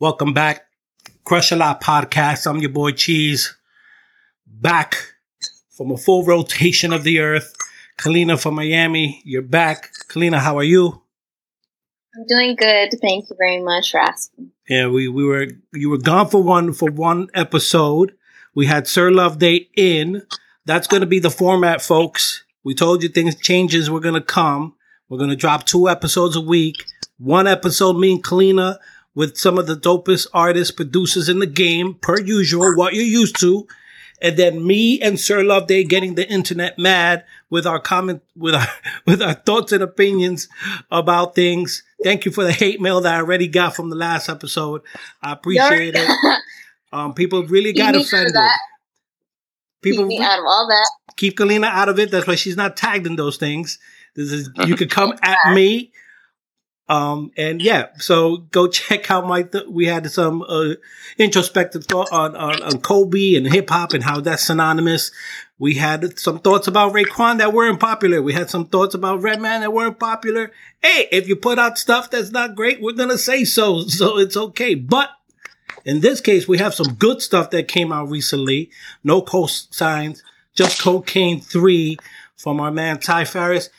Welcome back. Crush a Lot Podcast. I'm your boy Cheese. Back from a full rotation of the earth. Kalina from Miami, you're back. Kalina, how are you? I'm doing good. Thank you very much for asking. Yeah, you were gone for one episode. We had Sir Love Date in. That's going to be the format, folks. We told you changes were going to come. We're going to drop 2 episodes a week. One episode, me and Kalina, with some of the dopest artists, producers in the game, per usual, what you're used to. And then me and Sir Love Day getting the internet mad with our with our thoughts and opinions about things. Thank you for the hate mail that I already got from the last episode. I appreciate it. People really got offended. People keep me out of all that. Keep Kalina out of it. That's why she's not tagged in those things. You could come at me. And yeah, so go check out we had some introspective thought on Kobe and hip hop and how that's synonymous. We had some thoughts about Raekwon that weren't popular. We had some thoughts about Redman that weren't popular. Hey, if you put out stuff that's not great, we're going to say so. So it's okay. But in this case, we have some good stuff that came out recently. No Cosigns, Just Cocaine 3 from our man Ty Farris.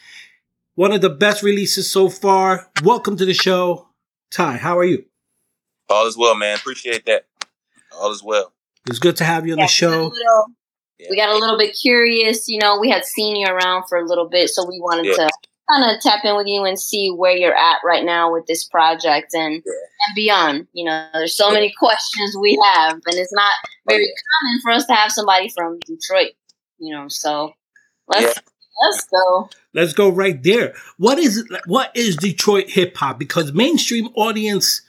One of the best releases so far. Welcome to the show. Ty, how are you? All is well, man. Appreciate that. All is well. It's good to have you on the show. We got a little bit curious. You know, we had seen you around for a little bit, so we wanted to kind of tap in with you and see where you're at right now with this project and beyond. You know, there's so many questions we have, and it's not very common for us to have somebody from Detroit, you know, so let's go. Let's go right there. What is Detroit hip hop? Because mainstream audience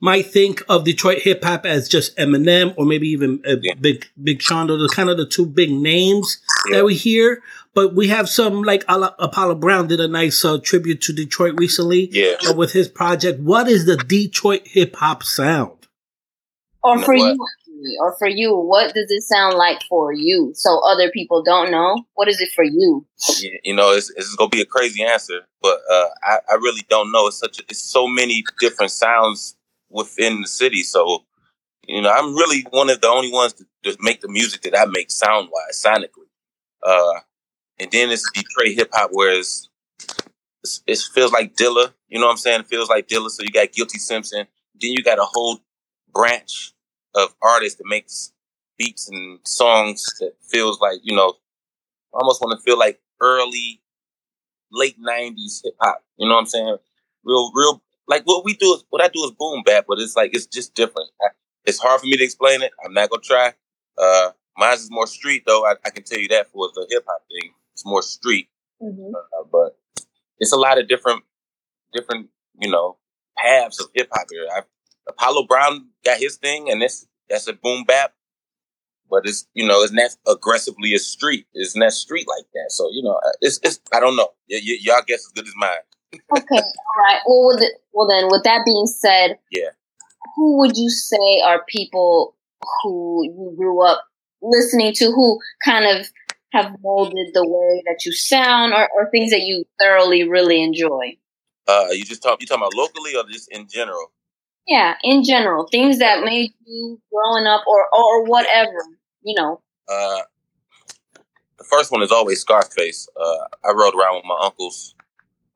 might think of Detroit hip hop as just Eminem or maybe even Big Sean. Those are kind of the 2 big names that we hear. But we have some, like Apollo Brown did a nice tribute to Detroit recently with his project. What is the Detroit hip hop sound? Or for you, what does it sound like for you? So other people don't know. What is it for you? You know, it's gonna be a crazy answer, but I really don't know. It's so many different sounds within the city. So, you know, I'm really one of the only ones to make the music that I make sound wise, sonically. And then it's Detroit hip hop, where it feels like Dilla. You know what I'm saying? It feels like Dilla. So you got Guilty Simpson. Then you got a whole branch of artists that makes beats and songs that feels like, you know, I almost want to feel like early, late 90s hip hop. You know what I'm saying? Real, like what I do is boom bap, but it's like, it's just different. It's hard for me to explain it. I'm not going to try. Mine's is more street though. I can tell you that for the hip hop thing, it's more street, but it's a lot of different, you know, paths of hip hop here. Apollo Brown got his thing, and that's a boom bap, but it's, you know, it's not aggressively a street. It's not street like that. So, you know, it's I don't know. Y'all guess as good as mine. Okay, all right. Well, then, with that being said, who would you say are people who you grew up listening to, who kind of have molded the way that you sound, or things that you thoroughly really enjoy? You talking about locally or just in general? Yeah, in general, things that made you growing up or whatever, you know. The first one is always Scarface. I rode around with my uncles,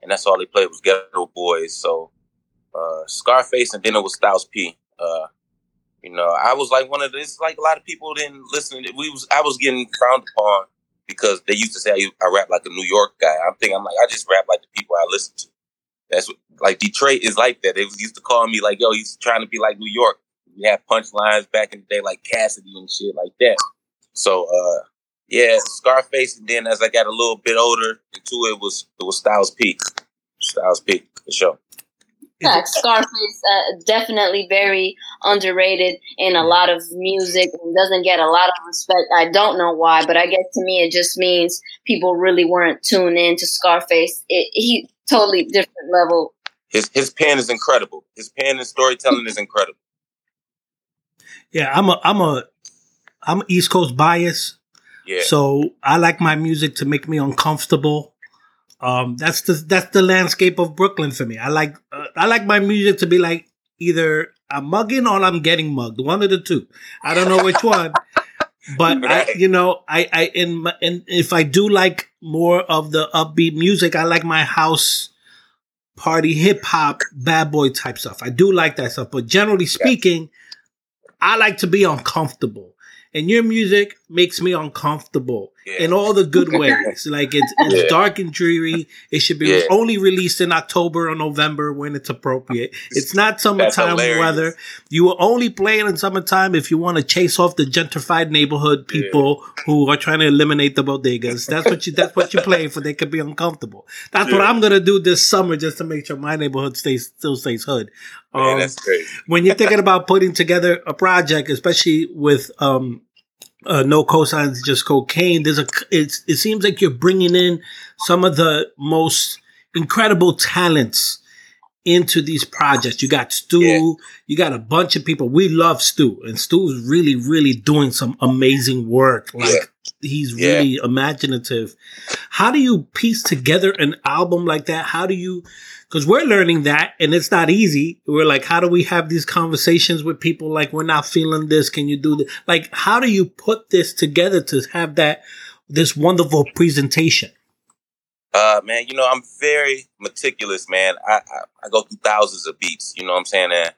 and that's all they played was Ghetto Boys. So Scarface, and then it was Styles P. You know, I was like one of these, like a lot of people didn't listen. I was getting frowned upon because they used to say I rap like a New York guy. I just rap like the people I listen to. That's what, like, Detroit is like that. They used to call me like, yo, he's trying to be like New York. We had punchlines back in the day, like Cassidy and shit like that. So, Scarface. And then as I got a little bit older into it, was Styles P. Styles P, for sure. Yeah, Scarface, definitely very underrated in a lot of music and doesn't get a lot of respect. I don't know why, but I guess to me it just means people really weren't tuned in to Scarface. He totally different level. His pen is incredible. His pen and storytelling is incredible. Yeah, I'm East Coast bias. Yeah. So I like my music to make me uncomfortable. That's the landscape of Brooklyn for me. I like my music to be like either I'm mugging or I'm getting mugged. One of the two. I don't know which one. But right. And if I do like more of the upbeat music, I like my house party, hip hop, bad boy type stuff. I do like that stuff. But generally speaking, I like to be uncomfortable. And your music makes me uncomfortable in all the good ways. Like it's dark and dreary. It should be only released in October or November when it's appropriate. It's not summertime weather. You will only play it in summertime if you want to chase off the gentrified neighborhood people who are trying to eliminate the bodegas. That's what you play for. They could be uncomfortable. That's what I'm gonna do this summer just to make sure my neighborhood still stays hood. Man, that's crazy. When you're thinking about putting together a project, especially with No Cosigns, Just Cocaine, it seems like you're bringing in some of the most incredible talents into these projects. You got Stu, you got a bunch of people. We love Stu, and Stu's really, really doing some amazing work. Like he's really imaginative. How do you piece together an album like that? How do you... Because we're learning that, and it's not easy. We're like, how do we have these conversations with people? Like, we're not feeling this. Can you do this? Like, how do you put this together to have this wonderful presentation? Man, I'm very meticulous, man. I go through thousands of beats. You know what I'm saying? And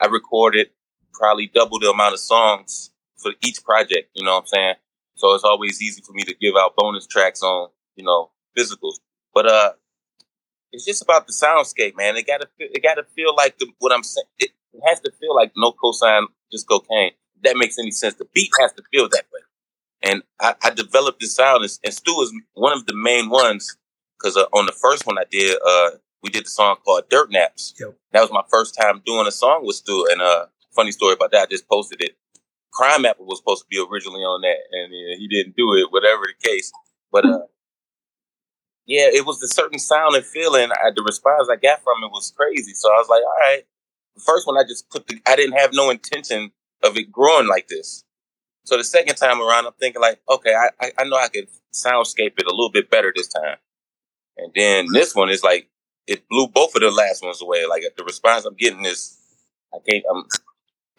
I recorded probably double the amount of songs for each project. You know what I'm saying? So it's always easy for me to give out bonus tracks on, physicals. But, it's just about the soundscape, man. It gotta feel like what I'm saying. It has to feel like No Cosign, Just Cocaine. If that makes any sense. The beat has to feel that way. And I developed this sound, and Stu is one of the main ones because on the first one I did, we did the song called Dirt Naps. Yep. That was my first time doing a song with Stu. And funny story about that, I just posted it. Crime Apple was supposed to be originally on that, and he didn't do it. Whatever the case, but. Yeah, it was the certain sound and feeling. The response I got from it was crazy. So I was like, all right. The first one, I didn't have no intention of it growing like this. So the second time around, I'm thinking like, okay, I know I could soundscape it a little bit better this time. And then this one is like, it blew both of the last ones away. Like the response I'm getting is,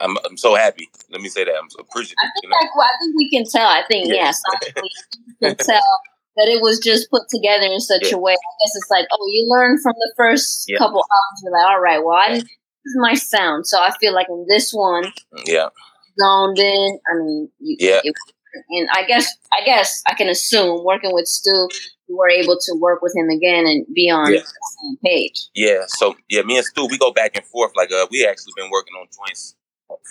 I'm so happy. Let me say that. I'm so appreciative. I think we can tell. I think, we can tell. That it was just put together in such a way. I guess it's like, you learn from the first couple albums. You're like, all right, well, this is my sound. So I feel like in this one, zoned in. I mean, and I guess I can assume working with Stu, you were able to work with him again and be on the same page. Yeah. So me and Stu, we go back and forth. Like we actually been working on joints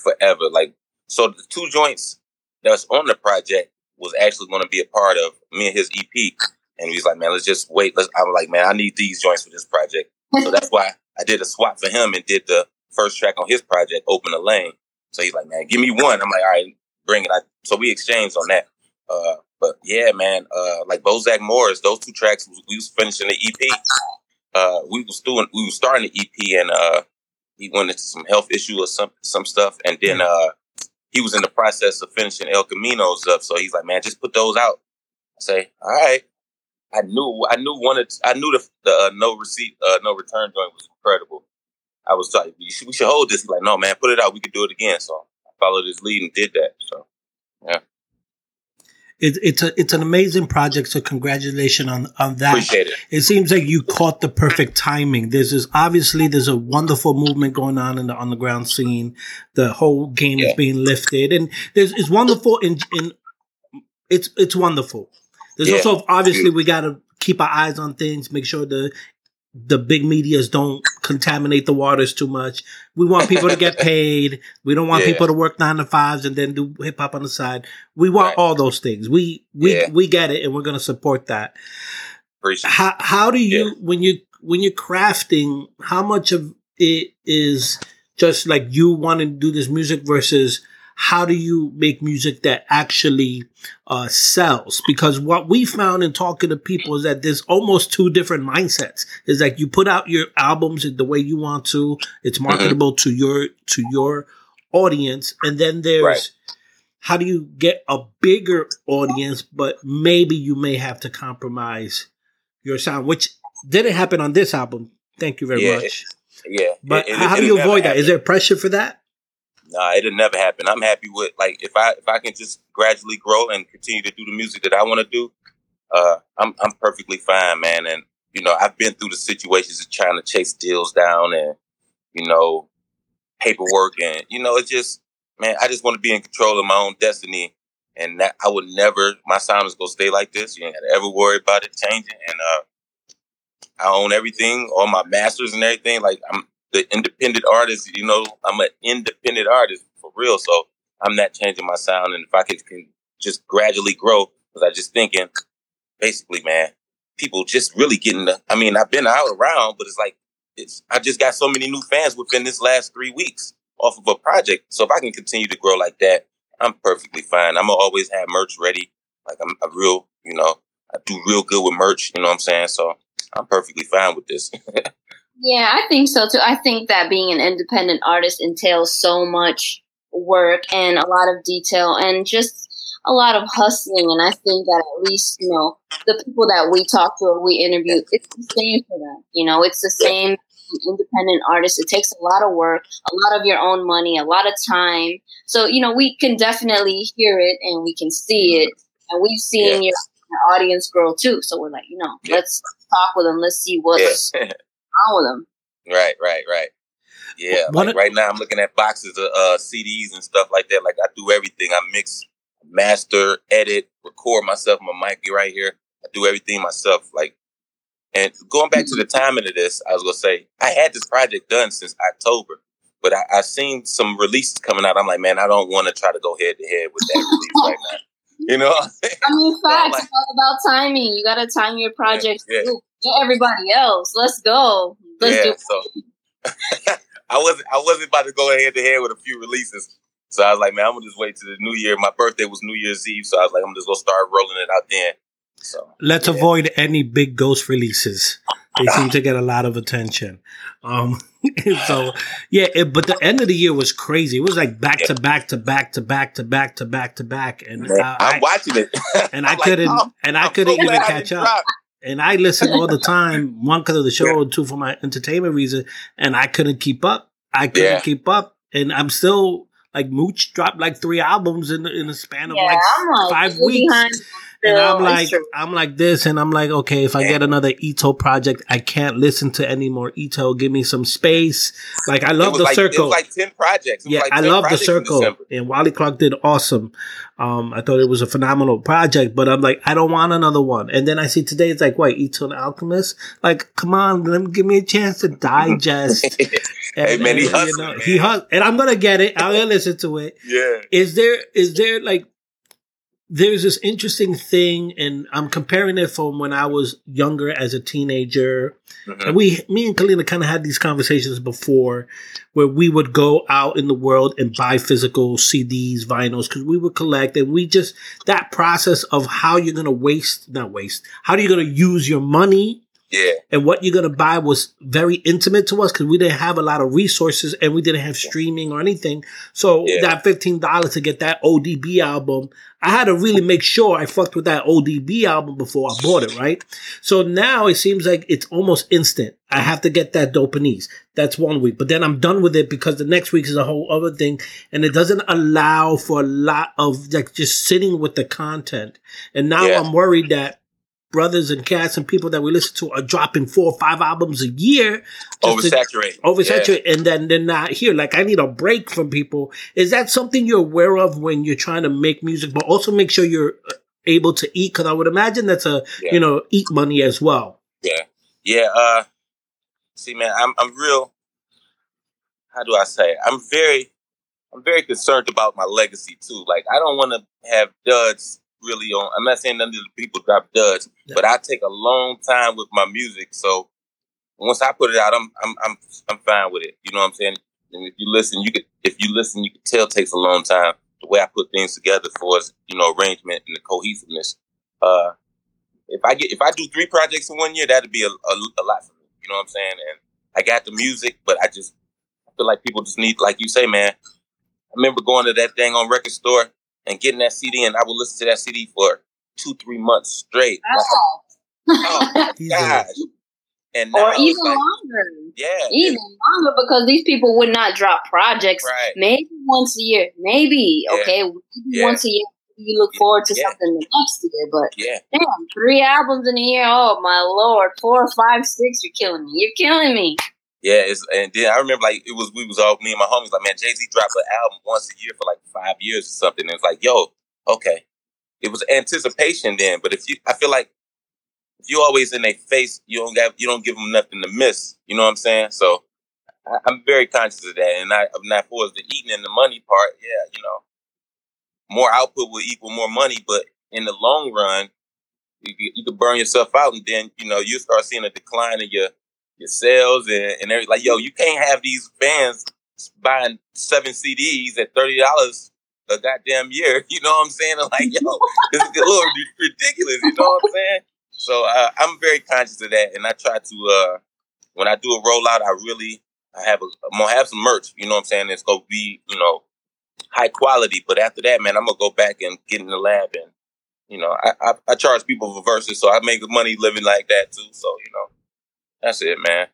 forever. Like so, the two joints that's on the project was actually going to be a part of me and his EP. And he's like, man, let's just wait. I was like, man, I need these joints for this project. So that's why I did a swap for him and did the first track on his project, Open the Lane. So he's like, man, give me one. I'm like, all right, bring it. So we exchanged on that. But yeah, man, like Bozak Morris, those two tracks, we was finishing the EP. We was starting the EP and he went into some health issue or some stuff. And then, he was in the process of finishing El Camino's up, so he's like, "Man, just put those out." I say, "All right." I knew the no return joint was incredible. I was like, "We should hold this." He's like, "No, man, put it out. We could do it again." So I followed his lead and did that. So, yeah, it's an amazing project. So congratulations on that. Appreciate it. It seems like you caught the perfect timing. There's a wonderful movement going on in the underground scene. The whole game is being lifted, and it's wonderful. It's wonderful. There's also obviously we got to keep our eyes on things, make sure the big medias don't contaminate the waters too much. We want people to get paid. We don't want people to work 9-to-5s and then do hip hop on the side. We want all those things. We get it, and we're going to support that. Appreciate how do you when you're crafting? How much of it is just like you want to do this music versus how do you make music that actually sells? Because what we found in talking to people is that there's almost two different mindsets. It's like you put out your albums in the way you want to. It's marketable to your audience. And then there's how do you get a bigger audience, but maybe you may have to compromise your sound, which didn't happen on this album. Thank you very much. Yeah. But how do you avoid that? Is there pressure for that? Nah, it'll never happen. I'm happy with, like, if I can just gradually grow and continue to do the music that I want to do, I'm perfectly fine, man. And, you know, I've been through the situations of trying to chase deals down and, you know, paperwork and, you know, it's just, man, I just want to be in control of my own destiny. And that I would never, my sound is going to stay like this. You ain't got to ever worry about it changing. And I own everything, all my masters and everything. Like, I'm the independent artist, you know, I'm an independent artist for real. So I'm not changing my sound. And if I can just gradually grow, because I just thinking, basically, man, people just really getting the, I mean, I've been out around, but it's like, I just got so many new fans within this last 3 weeks off of a project. So if I can continue to grow like that, I'm perfectly fine. I'm gonna always have merch ready. Like I'm a real, you know, I do real good with merch. You know what I'm saying? So I'm perfectly fine with this. Yeah, I think so too. I think that being an independent artist entails so much work and a lot of detail and just a lot of hustling. And I think that at least, you know, the people that we talk to or we interview, it's the same for them. You know, it's the same independent artist. It takes a lot of work, a lot of your own money, a lot of time. So, you know, we can definitely hear it and we can see it. And we've seen your audience grow too. So we're like, you know, let's talk with them. Let's see what's on with them. Right. Yeah. Like right now I'm looking at boxes of CDs and stuff like that. Like I do everything. I mix, master, edit, record myself. My mic be right here. I do everything myself. Like, and going back to the timing of this, I was going to say, I had this project done since October, but I seen some releases coming out. I'm like, man, I don't want to try to go head to head with that release right now. You know? I mean, facts. Like, it's all about timing. You got to time your projects. Yeah. Get everybody else. Let's go. Let's do it. I wasn't about to go head to head with a few releases. So I was like, man, I'm going to just wait till the new year. My birthday was New Year's Eve. So I was like, I'm just going to start rolling it out then. So, let's avoid any Big Ghost releases. They seem to get a lot of attention. But the end of the year was crazy. It was like back to back. And I'm watching it, and I couldn't even catch up. And I listen all the time, one because of the show, and two for my entertainment reason. And I couldn't keep up. And I'm still like Mooch dropped like 3 albums in the span of like 5 weeks. And I'm like, okay, if I get another Ito project, I can't listen to any more Ito. Give me some space. Like, I love The Circle. It was like 10 projects. I love The Circle. And Wally Clark did awesome. I thought it was a phenomenal project, but I'm like, I don't want another one. And then I see today, it's like, wait, Ito and Alchemist? Like, come on, give me a chance to digest. And I'm going to get it. I'm going to listen to it. Yeah. Is there like, there's this interesting thing, and I'm comparing it from when I was younger as a teenager. Mm-hmm. And me and Kalina kind of had these conversations before where we would go out in the world and buy physical CDs, vinyls, because we would collect, and we just, that process of how you're going to how are you going to use your money? Yeah. And what you're going to buy was very intimate to us because we didn't have a lot of resources and we didn't have streaming or anything. So that $15 to get that ODB album, I had to really make sure I fucked with that ODB album before I bought it, right? So now it seems like it's almost instant. I have to get that Dopanese. That's 1 week. But then I'm done with it because the next week is a whole other thing. And it doesn't allow for a lot of like just sitting with the content. And now I'm worried that brothers and cats and people that we listen to are dropping 4 or 5 albums a year. Oversaturate. Yeah. And then they're not here. Like, I need a break from people. Is that something you're aware of when you're trying to make music, but also make sure you're able to eat? Because I would imagine that's eat money as well. Yeah. Yeah. See, man, I'm real. How do I say it? I'm very concerned about my legacy too. Like, I don't want to have duds. Really on. I'm not saying none of the people drop duds, but I take a long time with my music. So once I put it out, I'm fine with it. You know what I'm saying? And if you listen, you could tell it takes a long time. The way I put things together for us, you know, arrangement and the cohesiveness. If I do 3 projects in 1 year, that'd be a lot for me. You know what I'm saying? And I got the music, but I feel like people just need, like you say, man. I remember going to that thing on Record Store. And getting that CD, and I would listen to that CD for 2-3 months straight. Oh my gosh. And or even like, longer. Yeah. Even longer, because these people would not drop projects. Right. Maybe once a year. Maybe. Yeah. Okay. Maybe once a year. You look forward to something the next year, but damn, 3 albums in a year. Oh my Lord. 4, 5, 6. You're killing me. Yeah. And then I remember like, we was all, me and my homies, like, man, Jay-Z drops an album once a year for like 5 years or something. And it's like, yo, okay. It was anticipation then, but I feel like if you always in their face, you don't give them nothing to miss. You know what I'm saying? So I'm very conscious of that. And I'm not for the eating and the money part. Yeah. You know, more output will equal more money, but in the long run, you could burn yourself out, and then you start seeing a decline in your sales and everything. Like, yo, you can't have these fans buying 7 CDs at $30 a goddamn year. You know what I'm saying? I'm like, yo, this is a little ridiculous. You know what I'm saying? So I'm very conscious of that, and I try to when I do a rollout, I'm gonna have some merch. You know what I'm saying? It's gonna be high quality, but after that, man, I'm gonna go back and get in the lab, and I charge people for verses, so I make money living like that too. So that's it, man.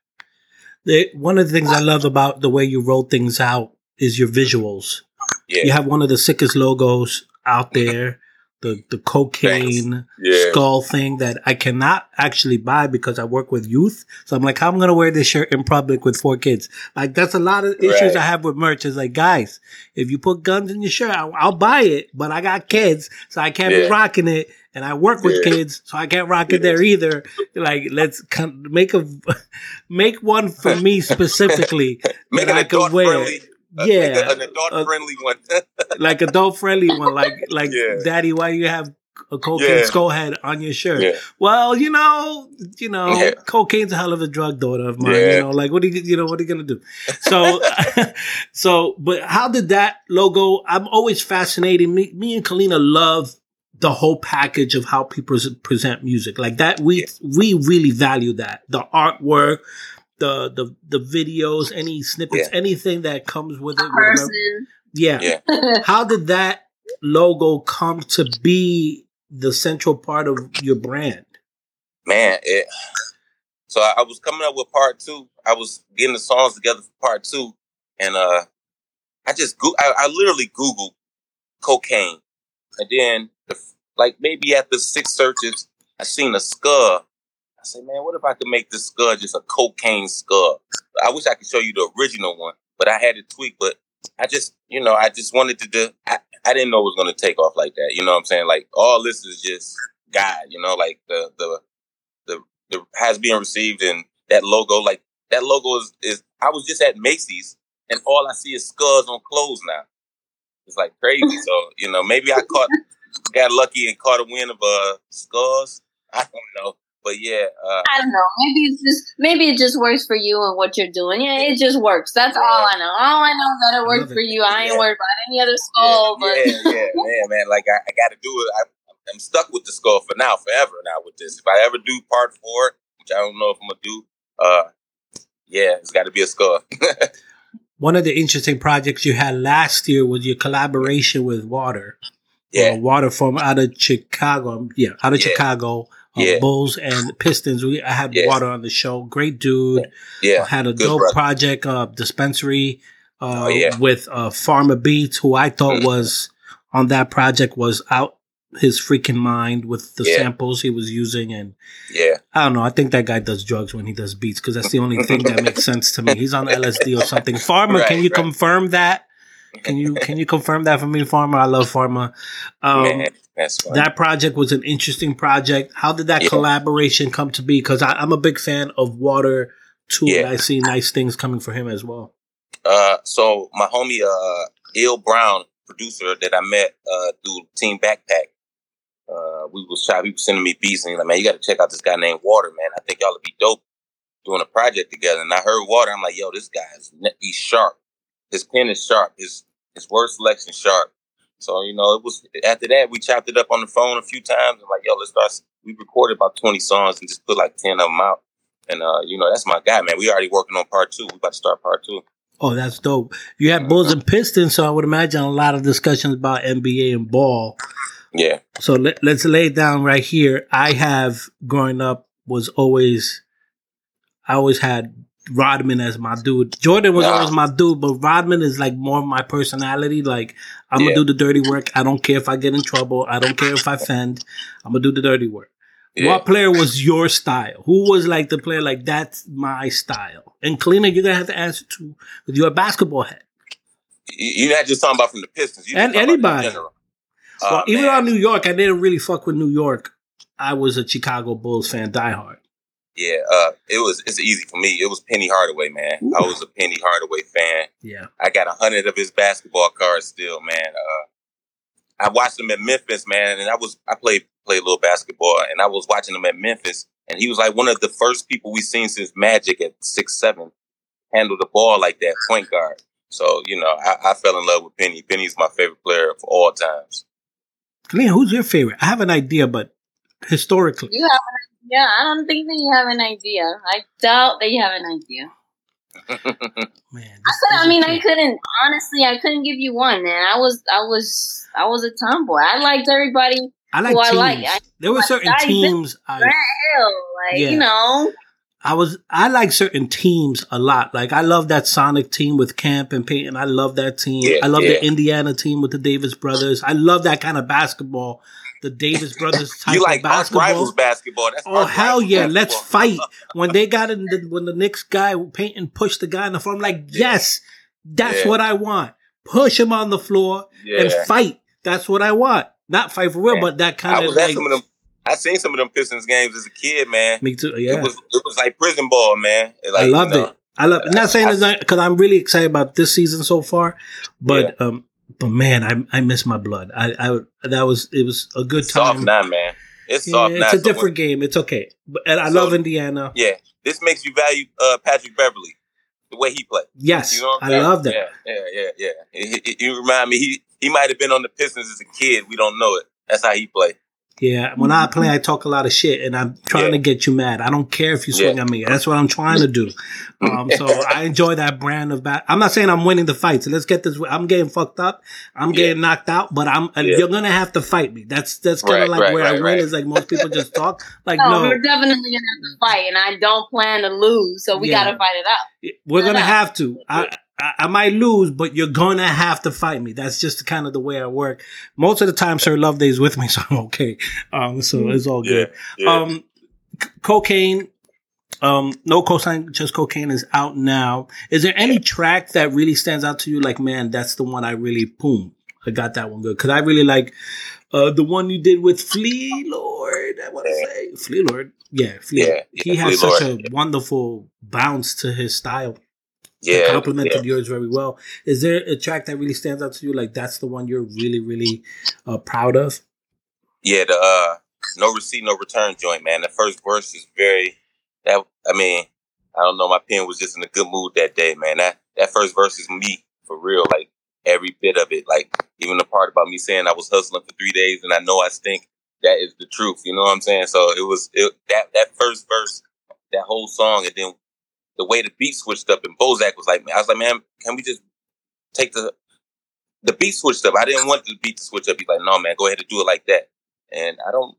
One of the things I love about the way you roll things out is your visuals. Yeah. You have one of the sickest logos out there, the cocaine skull thing that I cannot actually buy because I work with youth. So I'm like, how am I going to wear this shirt in public with 4 kids? Like, that's a lot of issues I have with merch. It's like, guys, if you put guns in your shirt, I'll buy it, but I got kids, so I can't be rocking it. And I work with kids, so I can't rock it there either. Like, let's make one for me specifically that I can wear. Friendly. Yeah, like an adult-friendly one. Like Daddy, why you have a cocaine skull head on your shirt? Yeah. Well, cocaine's a hell of a drug, daughter of mine. Yeah. What are you gonna do? So, but how did that logo? I'm always fascinated. Me and Kalina love the whole package of how people present music like that. We really value that, the artwork. The videos, any snippets, anything that comes with it. How did that logo come to be the central part of your brand? Man, so I was coming up with part 2. I was getting the songs together for part 2, and I literally Googled cocaine, and then maybe after 6 searches, I seen a skull. I say, man, what if I could make this skull just a cocaine skull? I wish I could show you the original one, but I had to tweak. But I just, I just wanted to do. I didn't know it was going to take off like that. You know what I'm saying? Like, all this is just God. Like the has been received, and that logo. Like, that logo is. I was just at Macy's, and all I see is skulls on clothes now. It's like crazy. So maybe I got lucky and caught a wind of skulls. I don't know. But yeah, I don't know. Maybe it just works for you and what you're doing. Yeah, it just works. That's all I know. All I know is that it works for you. I ain't worried about any other skull. Man. Like I got to do it. I'm stuck with the skull for now, forever now with this. If I ever do part 4, which I don't know if I'm gonna do, it's got to be a skull. One of the interesting projects you had last year was your collaboration with Walter. Yeah, Walter from out of Chicago. Yeah, out of Chicago. Bulls and Pistons. I had Walter on the show. Great dude. Yeah. Had a dope project, dispensary with Pharma Beats, who I thought was on that project was out his freaking mind with the samples he was using. And I don't know. I think that guy does drugs when he does beats, because that's the only thing that makes sense to me. He's on LSD or something. Pharma, can you confirm that? Can you confirm that for me, Pharma? I love Pharma. Man, that's funny. That project was an interesting project. How did that collaboration come to be? Because I'm a big fan of Walter too, and I see nice things coming for him as well. So my homie Il Brown, producer that I met through Team Backpack, he was sending me beats, and he's like, man, you got to check out this guy named Walter, man. I think y'all would be dope doing a project together. And I heard Walter, I'm like, yo, this guy's he's sharp. His pen is sharp. His word selection is sharp. So, it was after that, we chopped it up on the phone a few times. And like, yo, let's start. We recorded about 20 songs and just put like 10 of them out. And, that's my guy, man. We already working on part 2. We about to start part 2. Oh, that's dope. You had Bulls and Pistons. So I would imagine a lot of discussions about NBA and ball. Yeah. So let's lay it down right here. I have growing up was always I always had Rodman as my dude. Jordan was always my dude, but Rodman is like more of my personality. Like, I'm going to do the dirty work. I don't care if I get in trouble. I don't care if I offend. I'm going to do the dirty work. Yeah. What player was your style? Who was like the player like, that's my style? And Kalina, you're going to have to answer too, because you're a basketball head. You're not just talking about from the Pistons. You're and anybody. Well, even on New York, I didn't really fuck with New York. I was a Chicago Bulls fan, diehard. Yeah, it's easy for me. It was Penny Hardaway, man. Ooh. I was a Penny Hardaway fan. Yeah, I got 100 of his basketball cards still, man. I watched him at Memphis, man, and I played a little basketball, and I was watching him at Memphis, and he was like one of the first people we seen since Magic at 6'7" handle the ball like that, point guard. So you know, I fell in love with Penny. Penny's my favorite player of all times. Kalina, who's your favorite? I have an idea, but historically, you have an idea. Yeah, I don't think that you have an idea. I doubt that you have an idea. Man, I couldn't give you one, man. I was a tomboy. I liked everybody there were certain teams. I like certain teams a lot. Like, I love that Sonic team with Camp and Peyton. I love that team. Yeah, I love the Indiana team with the Davis brothers. I love that kind of basketball. The Davis brothers type you like of basketball. Rivals basketball. That's oh hell yeah! Basketball. Let's fight. When they got in, when the Knicks guy Peyton pushed the guy in the floor, I'm like, yes, that's what I want. Push him on the floor and fight. That's what I want. Not fight for real, but that kind of. I seen some of them Pistons games as a kid, man. Me too. Yeah, it was like prison ball, man. Like, I loved it. I love. Not saying it's not because I'm really excited about this season so far, but But man, I miss my blood. It was a good time. Soft now, man. It's soft now. It's a different game. It's okay. And I love Indiana. Yeah, this makes you value Patrick Beverly, the way he played. Yes, you know what I love that. Yeah. You remind me. He might have been on the Pistons as a kid. We don't know it. That's how he played. Yeah, when I play, I talk a lot of shit, and I'm trying to get you mad. I don't care if you swing at me. That's what I'm trying to do. So I enjoy that brand of bat. I'm not saying I'm winning the fight. So let's get this. I'm getting fucked up. I'm getting knocked out, but you're going to have to fight me. That's kind of where I win is like most people just talk. Like, no, we're definitely going to have to fight, and I don't plan to lose, so we got to fight it out. We're going to have to. I might lose, but you're going to have to fight me. That's just kind of the way I work. Most of the time, Sir Loveday is with me, so I'm okay. So it's all good. Yeah. Cocaine, No Cosign, Just Cocaine is out now. Is there any track that really stands out to you? Like, man, that's the one I really, I got that one good. Because I really like the one you did with Flee Lord. I want to say Flee Lord. Yeah, Flee Lord. He has such a wonderful bounce to his style. Yeah, complemented yours very well. Is there a track that really stands out to you? Like, that's the one you're really, really proud of? Yeah, the No Receipt, No Return joint, man. The first verse is I don't know. My pen was just in a good mood that day, man. That first verse is me, for real. Like, every bit of it. Like, even the part about me saying I was hustling for 3 days and I know I stink. That is the truth. You know what I'm saying? So it was that first verse, that whole song, and then the way the beat switched up, and Bozak was like, "Man, can we just take the beat switched up?" I didn't want the beat to switch up. He's like, "No, man, go ahead and do it like that." And I don't,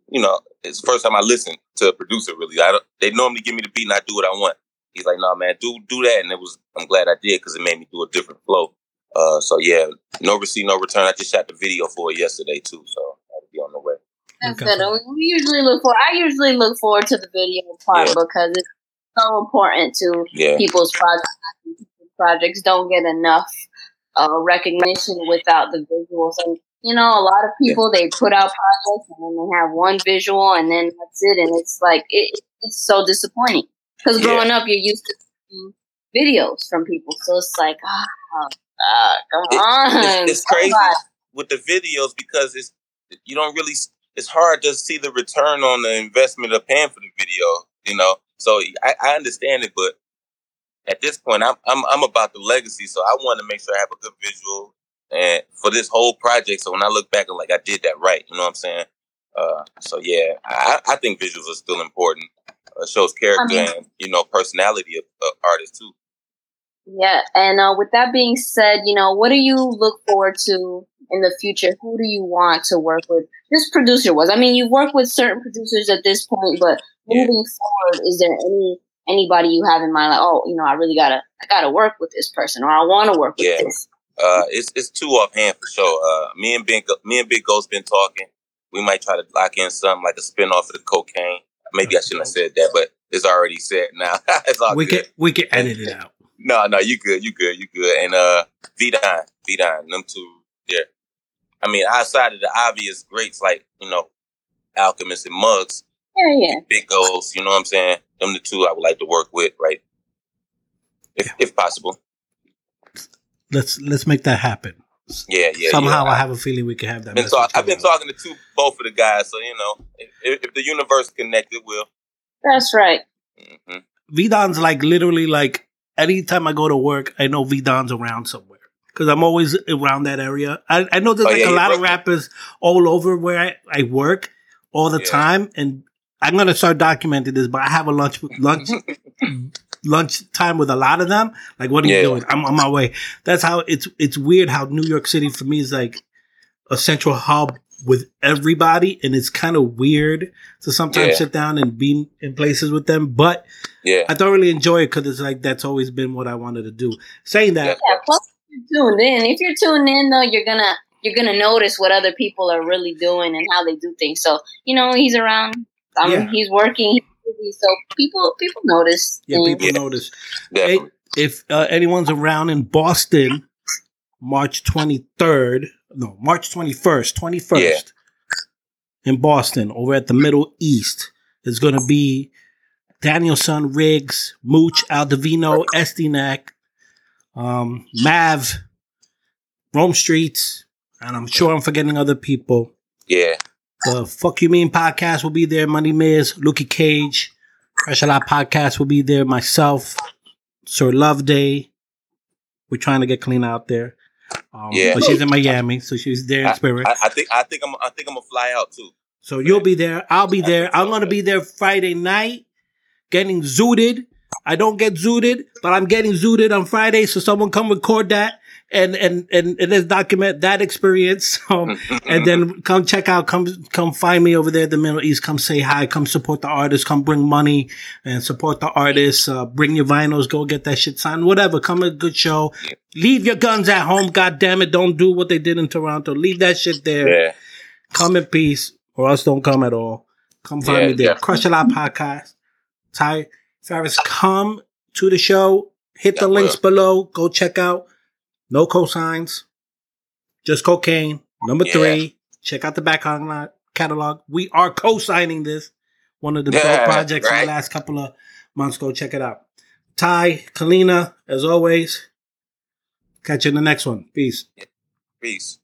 it's the first time I listened to a producer really. They normally give me the beat and I do what I want. He's like, "No, man, do that." And I'm glad I did because it made me do a different flow. So yeah, No Receipt, No Return. I just shot the video for it yesterday too, so that'll be on the way. That's good. I usually look forward to the video part because it's so important to people's projects. Projects don't get enough recognition without the visuals. And a lot of people they put out projects and then they have one visual and then that's it. And it's like it's so disappointing because growing up you're used to seeing videos from people, so it's like, come on. It's crazy with the videos because you don't really. It's hard to see the return on the investment of paying for the video. So I understand it, but at this point, I'm about the legacy. So I want to make sure I have a good visual and for this whole project. So when I look back, I'm like, I did that right. You know what I'm saying? So yeah, I think visuals are still important. It shows character and personality of artists too. Yeah, and with that being said, what do you look forward to in the future? Who do you want to work with? This producer was. I mean, you work with certain producers at this point, but moving forward, is there any anybody you have in mind, like, oh, you know, I gotta work with this person, or I want to work with this. It's too offhand for sure. Me and Big Ghost been talking. We might try to lock in something like a spinoff of the Cocaine. Maybe I shouldn't have said that, but it's already said now. It's all we good. We can edit it out. No, you good. And V Don, them two there. I mean, outside of the obvious greats like, you know, Alchemist and Muggs, Big Ghost, you know what I'm saying? Them the two I would like to work with, right? If possible. Let's make that happen. Yeah. Somehow I have a feeling we can have that. I've been talking to both of the guys, so you know, if the universe connected, will. That's right. Mm-hmm. V Don's literally anytime I go to work, I know V Don's around somewhere because I'm always around that area. I know there's a lot of rappers all over where I work all the time, and I'm gonna start documenting this. But I have a lunch. Lunchtime with a lot of them. Like, what are you doing? I'm on my way. That's how it's weird how New York City for me is like a central hub with everybody, and it's kind of weird to sometimes sit down and be in places with them. But I don't really enjoy it because it's like that's always been what I wanted to do. Saying that, plus you're tuned in. If you're tuned in, though, you're gonna notice what other people are really doing and how they do things. So you know, he's around. He's working. So people notice. Notice. Hey, if anyone's around in Boston, March 21st, 21st in Boston, over at the Middle East, is going to be Danielson Riggs, Mooch, Aldovino Estinac, Mav, Rome Streets, and I'm sure I'm forgetting other people. Yeah. The Fuck You Mean Podcast will be there. Money Miz, Lukey Cage, Crush a Lot Podcast will be there. Myself, Sir Love Day. We're trying to get clean out there. But she's in Miami, so she's there in spirit. I think I'm gonna fly out too. So you'll be there. I'll be there. I'm gonna be there Friday night, getting zooted. I don't get zooted, but I'm getting zooted on Friday. So someone come record that. And let's document that experience. And then come check out, come find me over there at the Middle East. Come say hi. Come support the artists. Come bring money and support the artists. Bring your vinyls. Go get that shit signed. Whatever. Come a good show. Leave your guns at home. God damn it. Don't do what they did in Toronto. Leave that shit there. Yeah. Come in peace or else don't come at all. Come find me there. Crush a Lot Podcast. Ty Farris, come to the show. Hit the links below. Go check out No Cosigns, Just Cocaine, number 3. Check out the back catalog. We are co-signing this. One of the best projects in the last couple of months. Go check it out. Ty, Kalina, as always, catch you in the next one. Peace.